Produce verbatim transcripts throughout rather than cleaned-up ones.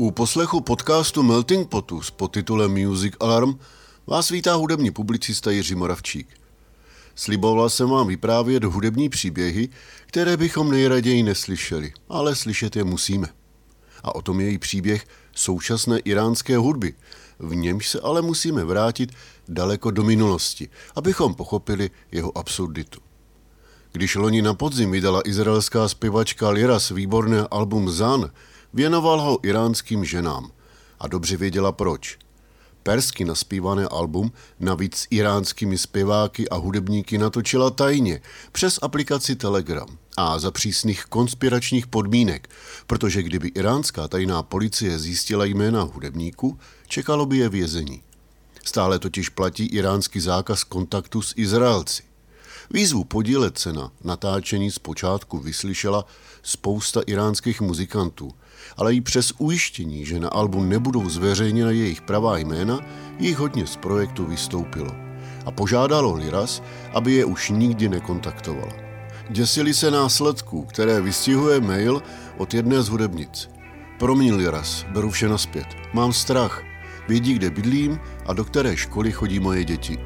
U poslechu podcastu Melting Potu s podtitulem Music Alarm vás vítá hudební publicista Jiří Moravčík. Slibovala jsem vám vyprávět hudební příběhy, které bychom nejraději neslyšeli, ale slyšet je musíme. A o tom je i příběh současné iránské hudby, v němž se ale musíme vrátit daleko do minulosti, abychom pochopili jeho absurditu. Když loni na podzim vydala izraelská zpěvačka Liras výborné album Zan, věnoval ho iránským ženám a dobře věděla proč. Persky naspívané album navíc s iránskými zpěváky a hudebníky natočila tajně přes aplikaci Telegram a za přísných konspiračních podmínek, protože kdyby iránská tajná policie zjistila jména hudebníků, čekalo by je vězení. Stále totiž platí iránský zákaz kontaktu s Izraelci. Výzvu podílet se na natáčení zpočátku vyslyšela spousta iránských muzikantů, ale i přes ujištění, že na albu nebudou zveřejněna jejich pravá jména, jich hodně z projektu vystoupilo a požádalo Liras, aby je už nikdy nekontaktovala. Děsili se následků, které vystihuje mail od jedné z hudebnic. Promiň Liras, beru vše nazpět. Mám strach. Vědí, kde bydlím a do které školy chodí moje děti.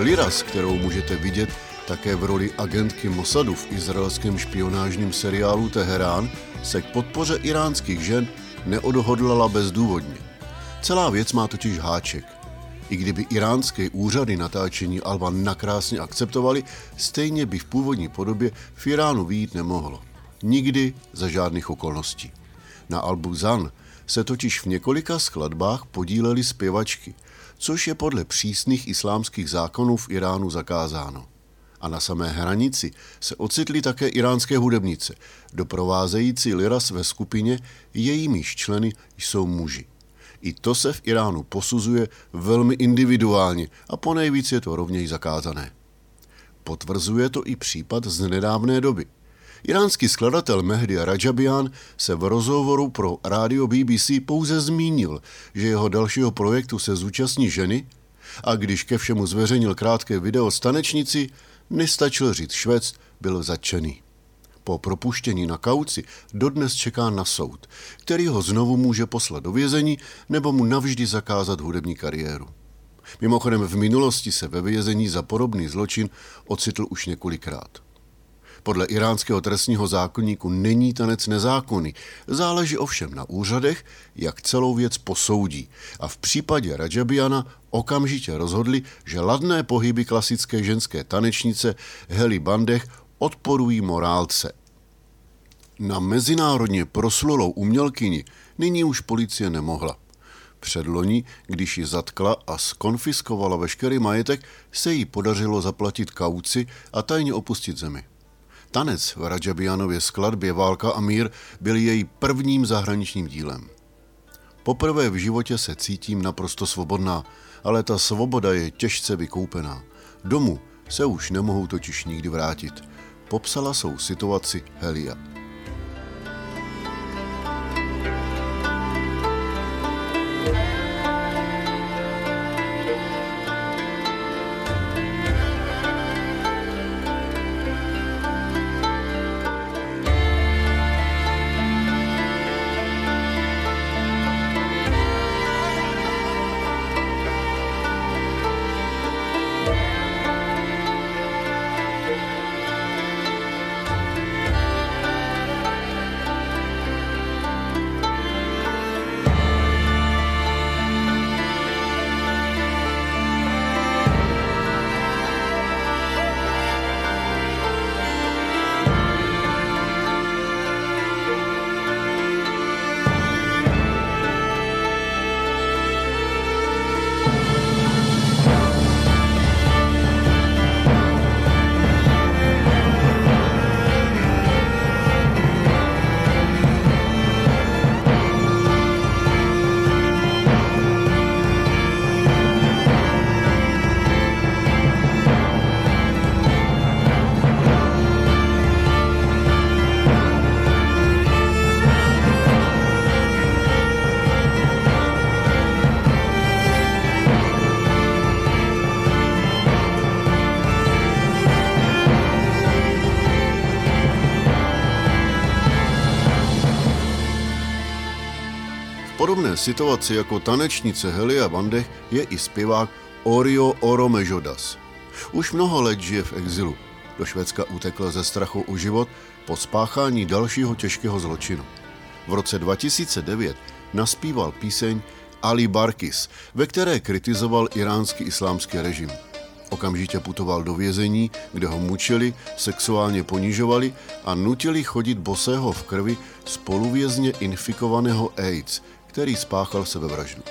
Liras, kterou můžete vidět také v roli agentky Mossadu v izraelském špionážním seriálu Teherán, se k podpoře iránských žen neodhodlala bezdůvodně. Celá věc má totiž háček. I kdyby iránské úřady natáčení alba nakrásně akceptovali, stejně by v původní podobě v Iránu vyjít nemohlo. Nikdy za žádných okolností. Na albu Zan se totiž v několika skladbách podílely zpěvačky, což je podle přísných islámských zákonů v Iránu zakázáno. A na samé hranici se ocitly také iránské hudebnice, doprovázející Liras ve skupině, jejímiž členy jsou muži. I to se v Iránu posuzuje velmi individuálně a ponejvíc je to rovněž zakázané. Potvrzuje to i případ z nedávné doby. Iránský skladatel Mehdi Rajabian se v rozhovoru pro rádio B B C pouze zmínil, že jeho dalšího projektu se zúčastní ženy a když ke všemu zveřejnil krátké video s tanečnici, nestačil říct švec, byl zatčený. Po propuštění na kauci dodnes čeká na soud, který ho znovu může poslat do vězení nebo mu navždy zakázat hudební kariéru. Mimochodem v minulosti se ve vězení za podobný zločin ocitl už několikrát. Podle iránského trestního zákoníku není tanec nezákonný. Záleží ovšem na úřadech, jak celou věc posoudí. A v případě Rajabiana okamžitě rozhodli, že ladné pohyby klasické ženské tanečnice Heli Bandeh odporují morálce. Na mezinárodně proslulou umělkyni nyní už policie nemohla. Předloni, když ji zatkla a skonfiskovala veškerý majetek, se jí podařilo zaplatit kauci a tajně opustit zemi. Tanec v Rajabianově skladbě Válka a mír byl její prvním zahraničním dílem. Poprvé v životě se cítím naprosto svobodná, ale ta svoboda je těžce vykoupená. Domů se už nemohou totiž nikdy vrátit. Popsala svou situaci Helia. V podobné situaci jako tanečnice Heli Bandeh je i zpěvák Oriol Oromejoras. Už mnoho let žije v exilu. Do Švédska utekl ze strachu o život po spáchání dalšího těžkého zločinu. V roce dva tisíce devět naspíval píseň Ali Barkis, ve které kritizoval iránský islámský režim. Okamžitě putoval do vězení, kde ho mučili, sexuálně ponižovali a nutili chodit bosého v krvi spoluvězně infikovaného AIDS, který spáchal sebevraždu.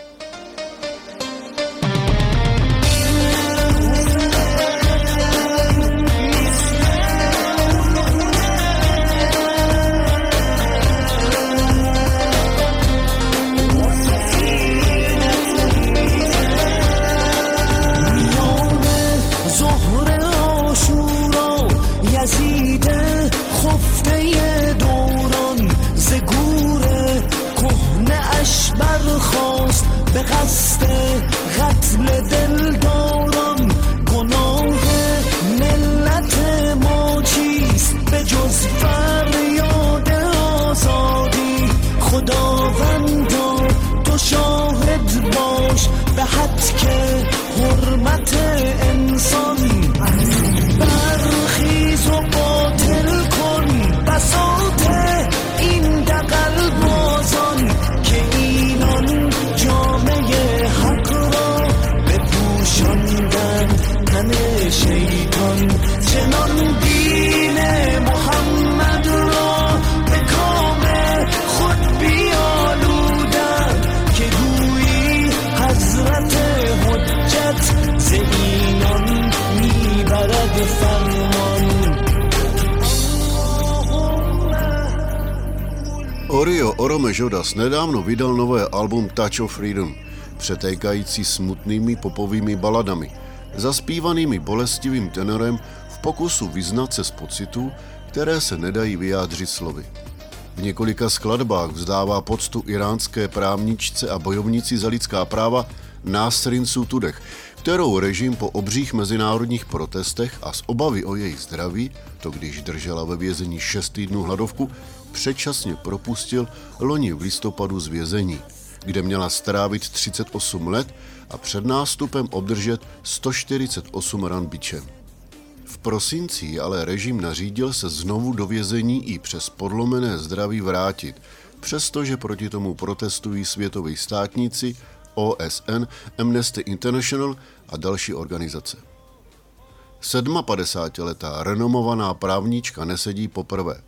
Oriol Oromejoras nedávno vydal nové album Touch of Freedom, přetékající smutnými popovými baladami, zaspívanými bolestivým tenorem v pokusu vyznat se z pocitů, které se nedají vyjádřit slovy. V několika skladbách vzdává poctu iránské právničce a bojovnici za lidská práva Nasrin Sotoudeh, kterou režim po obřích mezinárodních protestech a z obavy o její zdraví, to když držela ve vězení šest týdnů hladovku, předčasně propustil loni v listopadu z vězení, kde měla strávit třicet osm let a před nástupem obdržet sto čtyřicet osm ran bičem. V prosinci ale režim nařídil se znovu do vězení i přes podlomené zdraví vrátit, přestože proti tomu protestují světoví státníci, O S N, Amnesty International a další organizace. padesátipětiletá renomovaná právnička nesedí poprvé.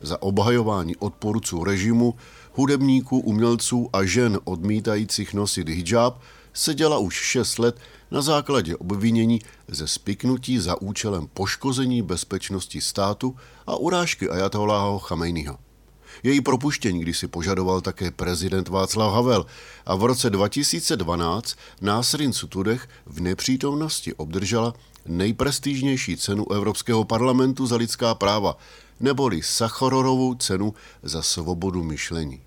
Za obhajování odpůrců režimu, hudebníků, umělců a žen odmítajících nosit hijab seděla už šest let na základě obvinění ze spiknutí za účelem poškození bezpečnosti státu a urážky ajatolláha Chameneiho. Její propuštění kdysi požadoval také prezident Václav Havel a v roce dva tisíce dvanáct Nasrin Sotoudeh v nepřítomnosti obdržela nejprestižnější cenu Evropského parlamentu za lidská práva, neboli Sacharovovu cenu za svobodu myšlení.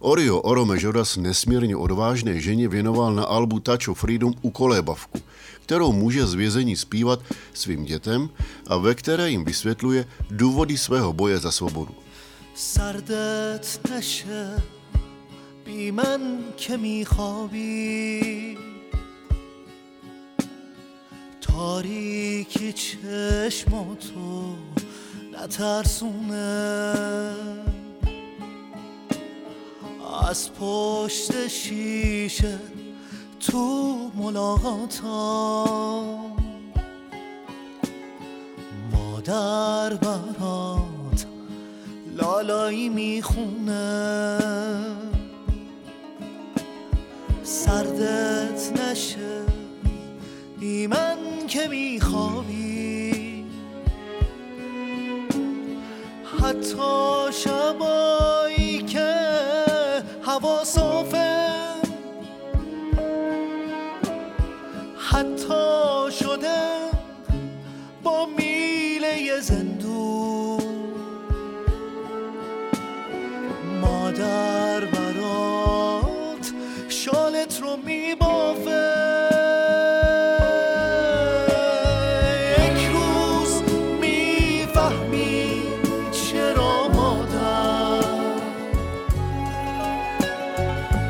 Oriol Oromejoras nesmírně odvážné ženě věnoval na albu Touch of Freedom ukolébavku, kterou může z vězení zpívat svým dětem a ve které jim vysvětluje důvody svého boje za svobodu. سردت نشه بی من که میخوابی تاریکی چشماتو نترسونه از پشت شیشه تو ملاقاتم مادر برام لالایی میخونم سردت نشه بی من که میخوابی حتی شبایی که هوا صافه حتی شده با میله زندون در برات شالت رو میبافه یک روز میفهمی چرا مادر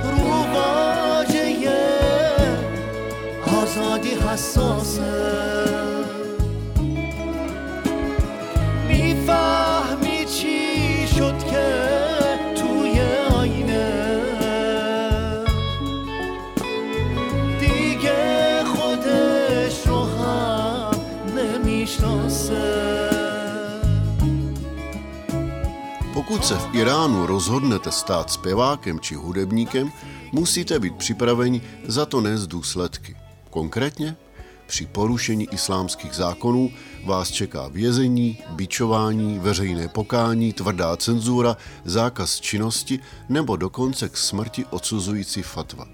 رو واجه آزادی حساسه Pokud se v Iránu rozhodnete stát zpěvákem či hudebníkem, musíte být připraveni za to nést důsledky. Konkrétně, při porušení islámských zákonů vás čeká vězení, bičování, veřejné pokání, tvrdá cenzura, zákaz činnosti nebo dokonce k smrti odsuzující fatva.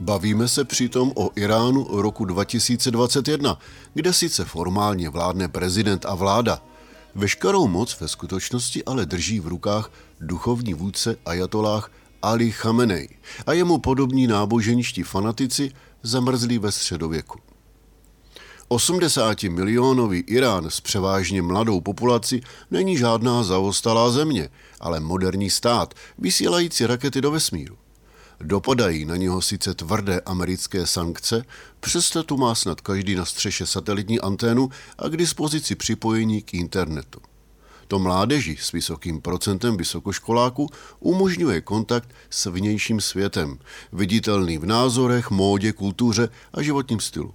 Bavíme se přitom o Iránu roku dva tisíce dvacet jedna, kde sice formálně vládne prezident a vláda, veškerou moc ve skutečnosti ale drží v rukách duchovní vůdce ajatolláh Ali Chamenei a jemu podobní náboženští fanatici zamrzlí ve středověku. osmdesátimilionový Irán s převážně mladou populací není žádná zaostalá země, ale moderní stát, vysílající rakety do vesmíru. Dopadají na něho sice tvrdé americké sankce, přesto tu má snad každý na střeše satelitní anténu a k dispozici připojení k internetu. To mládeži s vysokým procentem vysokoškoláků umožňuje kontakt s vnějším světem, viditelný v názorech, módě, kultuře a životním stylu.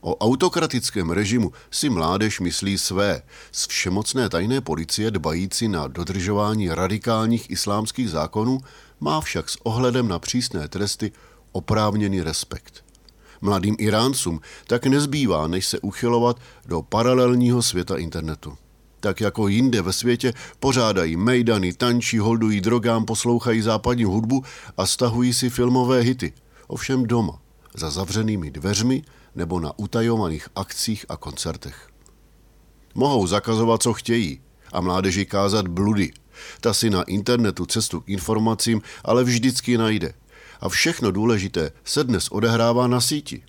O autokratickém režimu si mládež myslí své, z všemocné tajné policie dbající na dodržování radikálních islámských zákonů má však s ohledem na přísné tresty oprávněný respekt. Mladým Iráncům tak nezbývá, než se uchylovat do paralelního světa internetu. Tak jako jinde ve světě pořádají mejdany, tančí, holdují drogám, poslouchají západní hudbu a stahují si filmové hity. Ovšem doma, za zavřenými dveřmi nebo na utajovaných akcích a koncertech. Mohou zakazovat, co chtějí, a mládeži kázat bludy. Ta si na internetu cestu k informacím ale vždycky najde. A všechno důležité se dnes odehrává na síti.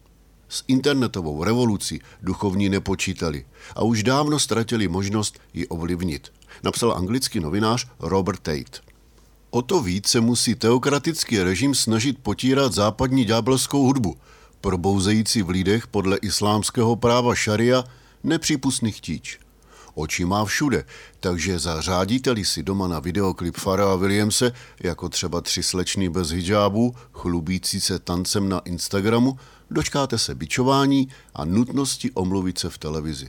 S internetovou revolucí duchovní nepočítali a už dávno ztratili možnost ji ovlivnit, napsal anglický novinář Robert Tate. O to více musí teokratický režim snažit potírat západní ďábelskou hudbu, probouzející v lidech podle islámského práva šaria nepřípustný chtíč. Oči má všude, takže zařádíte-li si doma na videoklip Farah a Williamse, jako třeba tři slečny bez hijábu, chlubící se tancem na Instagramu, dočkáte se bičování a nutnosti omluvit se v televizi.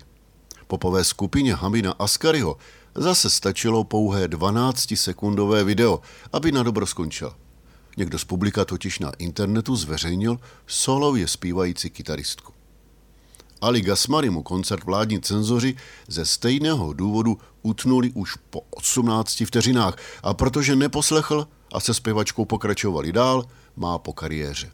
Popové skupině Hamina Ascariho zase stačilo pouhé dvanáctisekundové video, aby na dobro skončil. Někdo z publika totiž na internetu zveřejnil solově zpívající kytaristku. Ali Gasmarimu koncert vládní cenzoři ze stejného důvodu utnuli už po osmnácti vteřinách a protože neposlechl a se zpěvačkou pokračovali dál, má po kariéře.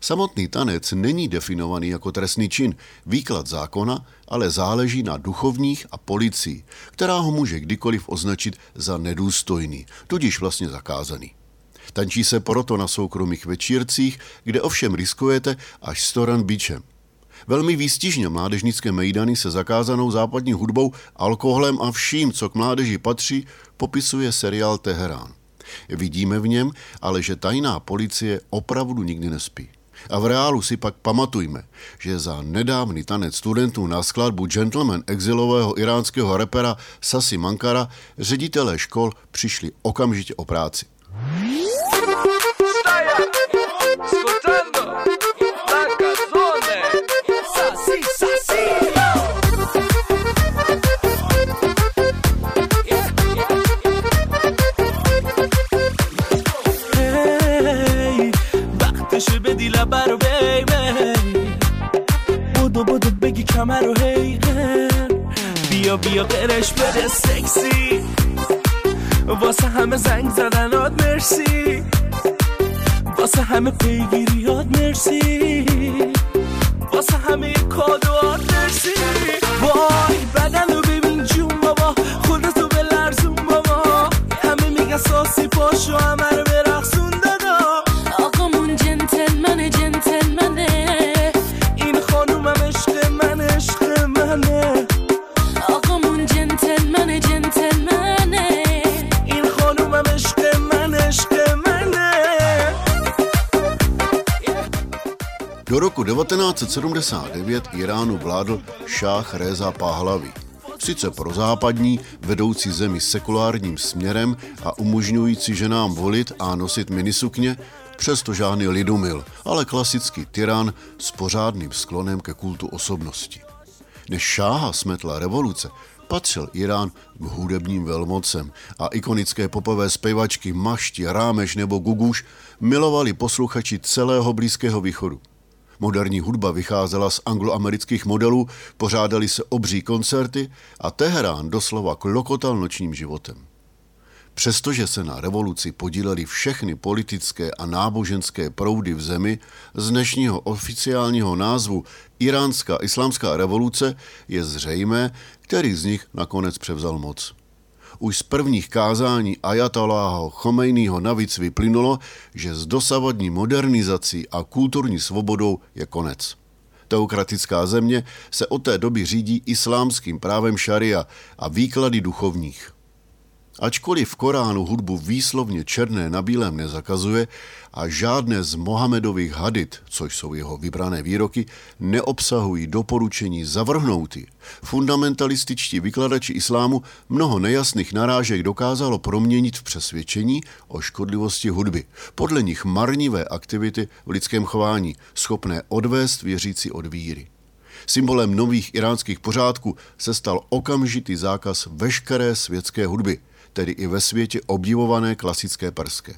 Samotný tanec není definovaný jako trestný čin, výklad zákona, ale záleží na duchovních a policii, která ho může kdykoliv označit za nedůstojný, tudíž vlastně zakázaný. Tančí se proto na soukromých večírcích, kde ovšem riskujete až sto ran bičem. Velmi výstižně mládežnické mejdany se zakázanou západní hudbou, alkoholem a vším, co k mládeži patří, popisuje seriál Teherán. Vidíme v něm, ale že tajná policie opravdu nikdy nespí. A v reálu si pak pamatujme, že za nedávný tanec studentů na skladbu Gentleman exilového iránského rapera Sasi Mankara ředitelé škol přišli okamžitě o práci. کمرو هیگن بیا بیا قرش بده سکسی واسه همه زنگ زدنات مرسی واسه همه پیگیریات مرسی واسه همه کادوات مرسی وای بدن رو ببین جون بابا خودتو بلرزون بابا همه میگن ساسی پاشو همه رو برقصون دادا آقامون جنتلمنه جنتلمنه این خانومم عشق آقامون جنتلمنه جنتلمنه این خانومم عشق من عشق منه. Do roku devatenáct set sedmdesát devět Iránu vládl šáh Reza Pahlavi, sice prozápadní, vedoucí zemi sekulárním směrem a umožňující ženám volit a nosit minisukně, přesto žádný lidumil, ale klasický tyran s pořádným sklonem ke kultu osobnosti. Než šáha smetla revoluce, patřil Irán k hudebním velmocem a ikonické popové zpěvačky Mašti, Rámeš nebo Guguš milovali posluchači celého Blízkého východu. Moderní hudba vycházela z angloamerických modelů, pořádali se obří koncerty a Teherán doslova klokotal nočním životem. Přestože se na revoluci podílely všechny politické a náboženské proudy v zemi, z dnešního oficiálního názvu Iránská islámská revoluce je zřejmé, který z nich nakonec převzal moc. Už z prvních kázání Ajatolláha Chomejního navíc vyplynulo, že s dosavadní modernizací a kulturní svobodou je konec. Teokratická země se od té doby řídí islámským právem šaria a výklady duchovních. Ačkoliv v Koránu hudbu výslovně černé na bílém nezakazuje a žádné z Mohamedových hadit, což jsou jeho vybrané výroky, neobsahují doporučení zavrhnout ji, fundamentalističtí vykladači islámu mnoho nejasných narážek dokázalo proměnit v přesvědčení o škodlivosti hudby, podle nich marnivé aktivity v lidském chování, schopné odvést věřící od víry. Symbolem nových iránských pořádků se stal okamžitý zákaz veškeré světské hudby, tedy i ve světě obdivované klasické perské.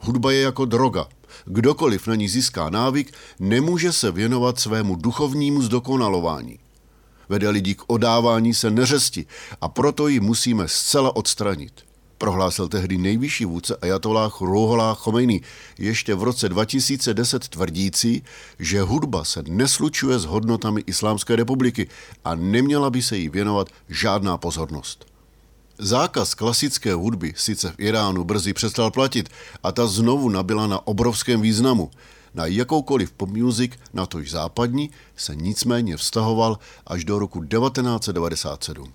Hudba je jako droga. Kdokoliv na ní získá návyk, nemůže se věnovat svému duchovnímu zdokonalování. Vede lidi k odávání se neřesti a proto ji musíme zcela odstranit, prohlásil tehdy nejvyšší vůdce ajatolláh Ruholláh Chomejní ještě v roce dva tisíce deset tvrdící, že hudba se neslučuje s hodnotami Islámské republiky a neměla by se jí věnovat žádná pozornost. Zákaz klasické hudby sice v Iránu brzy přestal platit a ta znovu nabyla na obrovském významu. Na jakoukoliv pop music, natož západní, se nicméně vztahoval až do roku devatenáct set devadesát sedm.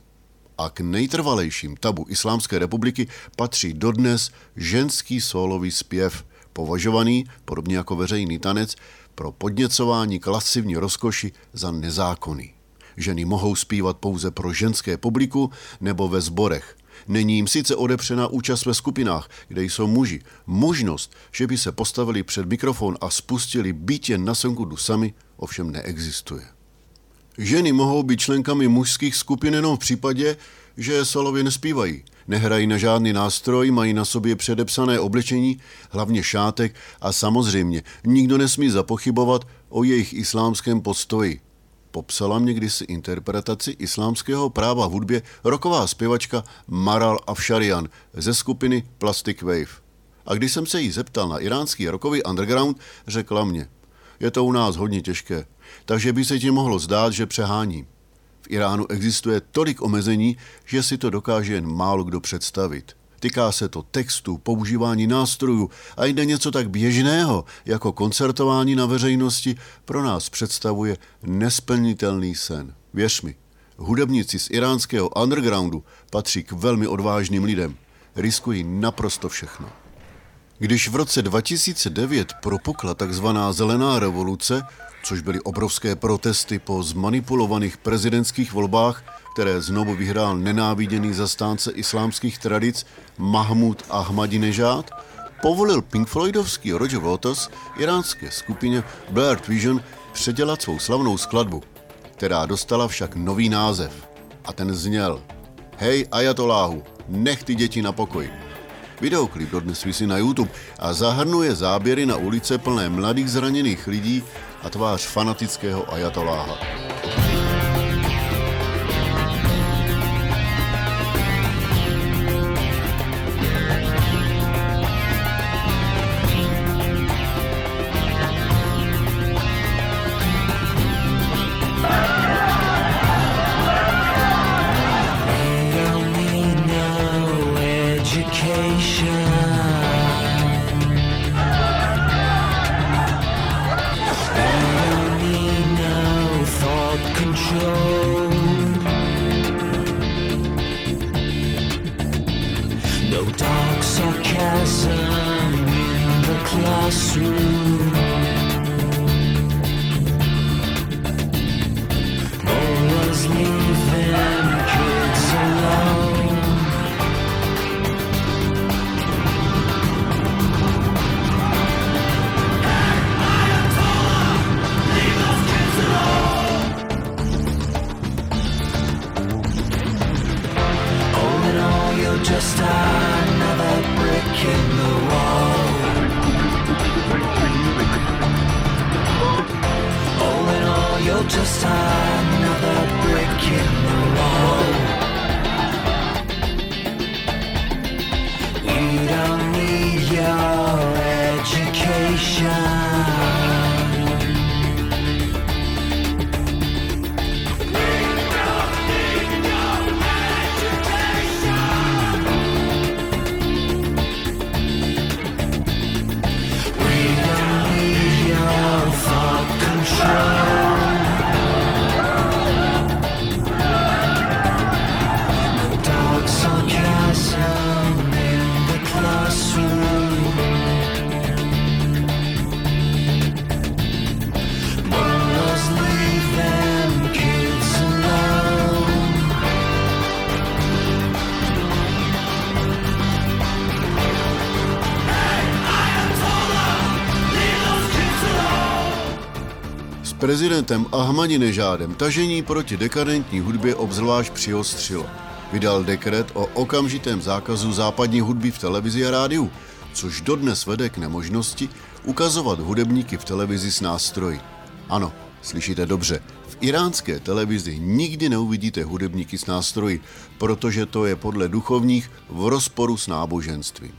A k nejtrvalejším tabu Islámské republiky patří dodnes ženský sólový zpěv, považovaný, podobně jako veřejný tanec, pro podněcování k lascivní rozkoši za nezákonný. Ženy mohou zpívat pouze pro ženské publiku nebo ve sborech. Není jim sice odepřena účast ve skupinách, kde jsou muži. Možnost, že by se postavili před mikrofon a spustili být jen na sonku sami, ovšem neexistuje. Ženy mohou být členkami mužských skupin jenom v případě, že solově nespívají, nehrají na žádný nástroj, mají na sobě předepsané oblečení, hlavně šátek a samozřejmě nikdo nesmí zapochybovat o jejich islámském postoji. Popsala mě kdysi interpretaci islámského práva v hudbě rocková zpěvačka Maral Avsharian ze skupiny Plastic Wave. A když jsem se jí zeptal na iránský rockový underground, řekla mě, je to u nás hodně těžké, takže by se ti mohlo zdát, že přehání. V Iránu existuje tolik omezení, že si to dokáže jen málo kdo představit. Týká se to textu, používání nástrojů a jde něco tak běžného, jako koncertování na veřejnosti, pro nás představuje nesplnitelný sen. Věř mi, hudebníci z iránského undergroundu patří k velmi odvážným lidem. Riskují naprosto všechno. Když v roce dva tisíce devět propukla takzvaná zelená revoluce, což byly obrovské protesty po zmanipulovaných prezidentských volbách, které znovu vyhrál nenáviděný zastánce islámských tradic Mahmud Ahmadinejad, povolil Pink Floydovský Roger Waters iránské skupině Blur Vision předělat svou slavnou skladbu, která dostala však nový název. A ten zněl: Hej ajatolláhu, nech ty děti na pokoji. Videoklip dodnes visí na YouTube a zahrnuje záběry na ulice plné mladých zraněných lidí a tvář fanatického ajatoláha. Prezidentem Ahmadinejadem tažení proti dekadentní hudbě obzvlášť přiostřilo. Vydal dekret o okamžitém zákazu západní hudby v televizi a rádiu, což dodnes vede k nemožnosti ukazovat hudebníky v televizi s nástroji. Ano, slyšíte dobře, v iránské televizi nikdy neuvidíte hudebníky s nástroji, protože to je podle duchovních v rozporu s náboženstvím.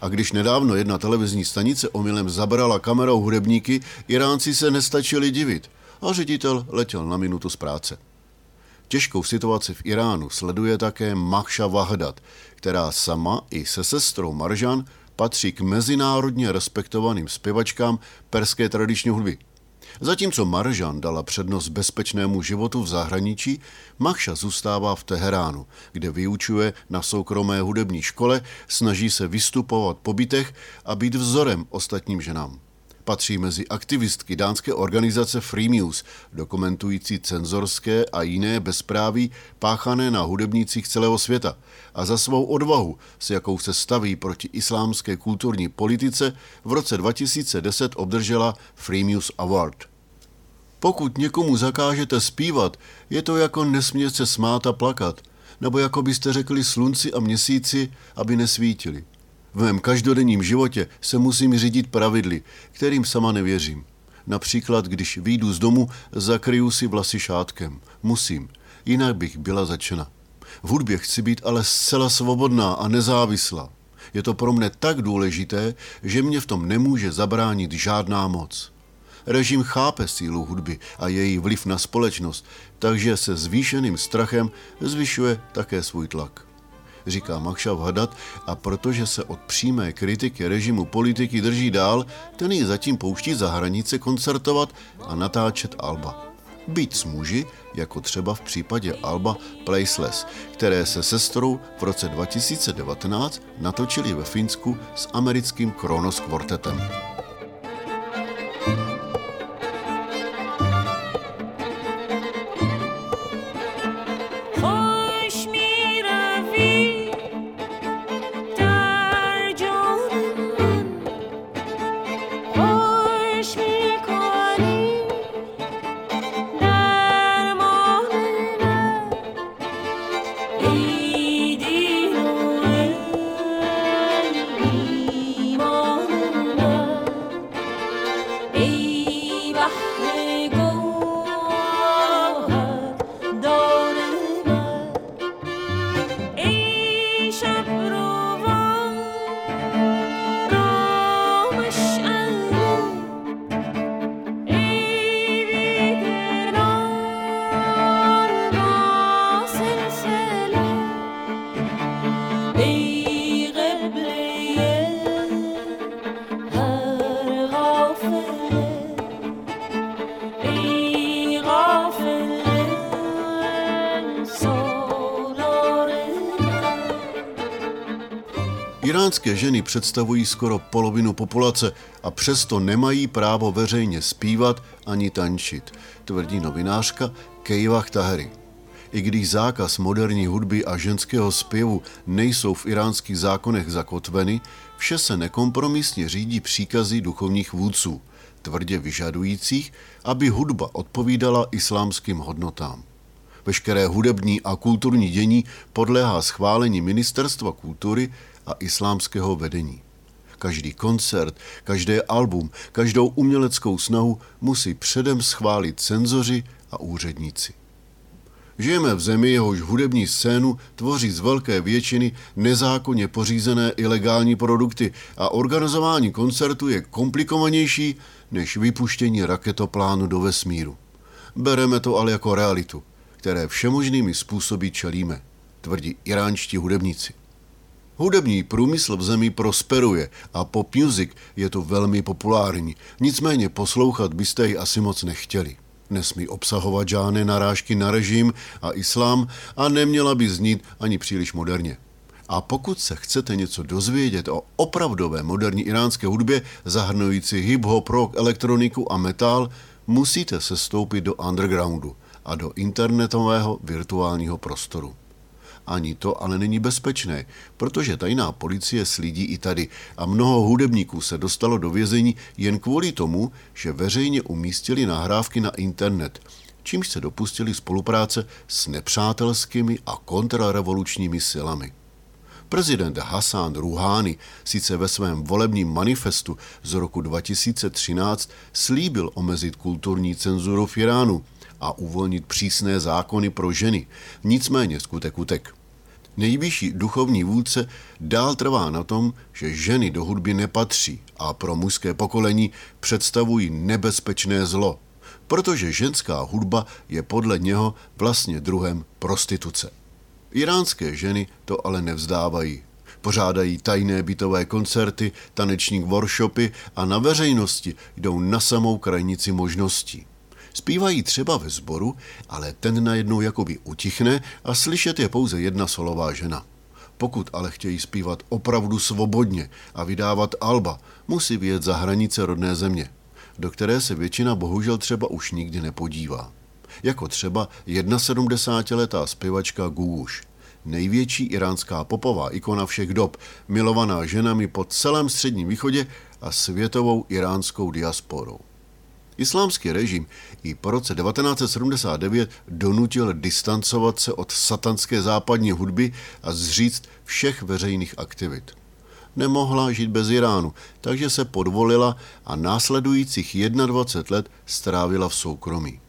A když nedávno jedna televizní stanice omylem zabrala kamerou hudebníky, Iránci se nestačili divit a ředitel letěl na minutu z práce. Těžkou situaci v Iránu sleduje také Mahsa Vahdat, která sama i se sestrou Maržan patří k mezinárodně respektovaným zpěvačkám perské tradiční hudby. Zatímco Maržan dala přednost bezpečnému životu v zahraničí, Mahsa zůstává v Teheránu, kde vyučuje na soukromé hudební škole, snaží se vystupovat po bytech a být vzorem ostatním ženám. Patří mezi aktivistky dánské organizace Freemuse, dokumentující cenzorské a jiné bezpráví páchané na hudebnících celého světa, a za svou odvahu, s jakou se staví proti islámské kulturní politice, v roce dva tisíce deset obdržela Freemuse Award. Pokud někomu zakážete zpívat, je to jako nesmět se smát a plakat, nebo jako byste řekli slunci a měsíci, aby nesvítili. V mém každodenním životě se musím řídit pravidly, kterým sama nevěřím. Například, když vyjdu z domu, zakryju si vlasy šátkem. Musím, jinak bych byla začena. V hudbě chci být ale zcela svobodná a nezávislá. Je to pro mne tak důležité, že mě v tom nemůže zabránit žádná moc. Režim chápe sílu hudby a její vliv na společnost, takže se zvýšeným strachem zvyšuje také svůj tlak. Říká Mahsa Vahdat, a protože se od přímé kritiky režimu politiky drží dál, ten ji zatím pouští za hranice koncertovat a natáčet alba. Být s muži, jako třeba v případě alba Placeless, které se sestrou v roce dva tisíce devatenáct natočili ve Finsku s americkým Kronos Quartetem. Iránské ženy představují skoro polovinu populace a přesto nemají právo veřejně zpívat ani tančit, tvrdí novinářka Kejvah Taheri. I když zákaz moderní hudby a ženského zpěvu nejsou v iránských zákonech zakotveny, vše se nekompromisně řídí příkazy duchovních vůdců, tvrdě vyžadujících, aby hudba odpovídala islámským hodnotám. Veškeré hudební a kulturní dění podléhá schválení Ministerstva kultury a islámského vedení. Každý koncert, každé album, každou uměleckou snahu musí předem schválit cenzoři a úředníci. Žijeme v zemi, jehož hudební scénu tvoří z velké většiny nezákonně pořízené ilegální produkty a organizování koncertu je komplikovanější než vypuštění raketoplánu do vesmíru. Bereme to ale jako realitu, které všemožnými způsoby čelíme, tvrdí iránští hudebníci. Hudební průmysl v zemi prosperuje a pop music je tu velmi populární, nicméně poslouchat byste ji asi moc nechtěli. Nesmí obsahovat žádné narážky na režim a islám a neměla by znít ani příliš moderně. A pokud se chcete něco dozvědět o opravdové moderní iránské hudbě, zahrnující hip-hop, rock, elektroniku a metal, musíte se stoupit do undergroundu a do internetového virtuálního prostoru. Ani to ale není bezpečné, protože tajná policie slídí i tady a mnoho hudebníků se dostalo do vězení jen kvůli tomu, že veřejně umístili nahrávky na internet, čímž se dopustili spolupráce s nepřátelskými a kontrarevolučními silami. Prezident Hasan Ruhani sice ve svém volebním manifestu z roku dva tisíce třináct slíbil omezit kulturní cenzuru v Iránu a uvolnit přísné zákony pro ženy, nicméně skutek utek. Nejvyšší duchovní vůdce dál trvá na tom, že ženy do hudby nepatří a pro mužské pokolení představují nebezpečné zlo, protože ženská hudba je podle něho vlastně druhem prostituce. Iránské ženy to ale nevzdávají. Pořádají tajné bytové koncerty, taneční workshopy a na veřejnosti jdou na samou krajnici možností. Zpívají třeba ve sboru, ale ten najednou jakoby utichne a slyšet je pouze jedna solová žena. Pokud ale chtějí zpívat opravdu svobodně a vydávat alba, musí vyjet za hranice rodné země, do které se většina bohužel třeba už nikdy nepodívá. Jako třeba sedmdesátijednoletá zpěvačka Guguš, největší iránská popová ikona všech dob, milovaná ženami po celém Středním východě a světovou iránskou diasporou. Islámský režim i po roce devatenáct set sedmdesát devět donutil distancovat se od satanské západní hudby a zříct všech veřejných aktivit. Nemohla žít bez Iránu, takže se podvolila a následujících dvacet jedna let strávila v soukromí.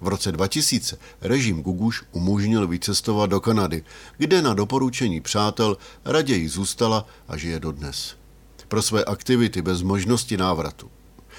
V roce dva tisíce režim Guguš umožnil vycestovat do Kanady, kde na doporučení přátel raději zůstala a žije dodnes. Pro své aktivity bez možnosti návratu.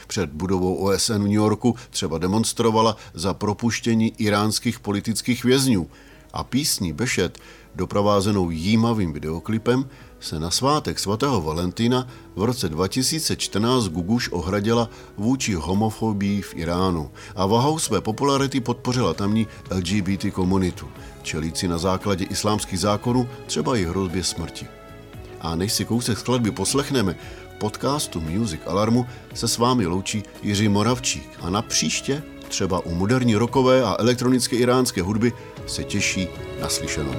Před budovou O S N v New Yorku třeba demonstrovala za propuštění iránských politických vězňů a písní Bešet, doprovázenou jímavým videoklipem, se na svátek svatého Valentína v roce dva tisíce čtrnáct Guguš ohradila vůči homofobii v Iránu a vahou své popularity podpořila tamní L G B T komunitu, čelící na základě islámských zákonů třeba i hrozbě smrti. A než si kousek skladby poslechneme, podcastu Music Alarmu se s vámi loučí Jiří Moravčík a na příště třeba u moderní rockové a elektronické iránské hudby se těší naslyšenou.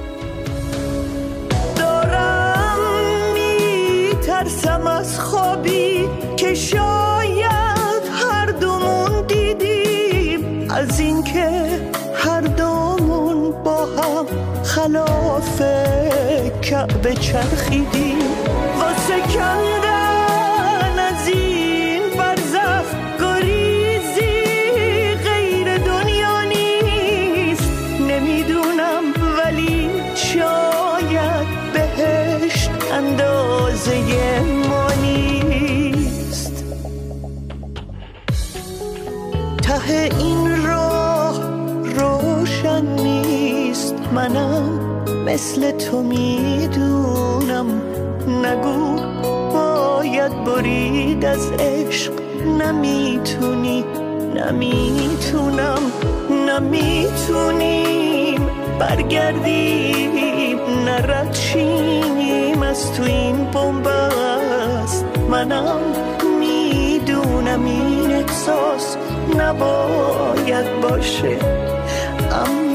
ترسم از خوابی که شاید هر دومون دیدیم از این که هر دومون با هم خلاف کعبه چرخیدیم واسه کندن از این برزخ گریزی غیر دنیا نیست نمیدونم ولی شاید بهشت اندازه ما نیست ته این راه روشن نیست منم مثل تو میدونم نگو باید برید از عشق نمیتونی نمیتونم نمیتونیم برگردیم نردشیم از تو این بمبست منم میدونم این احساس نباید باشه اما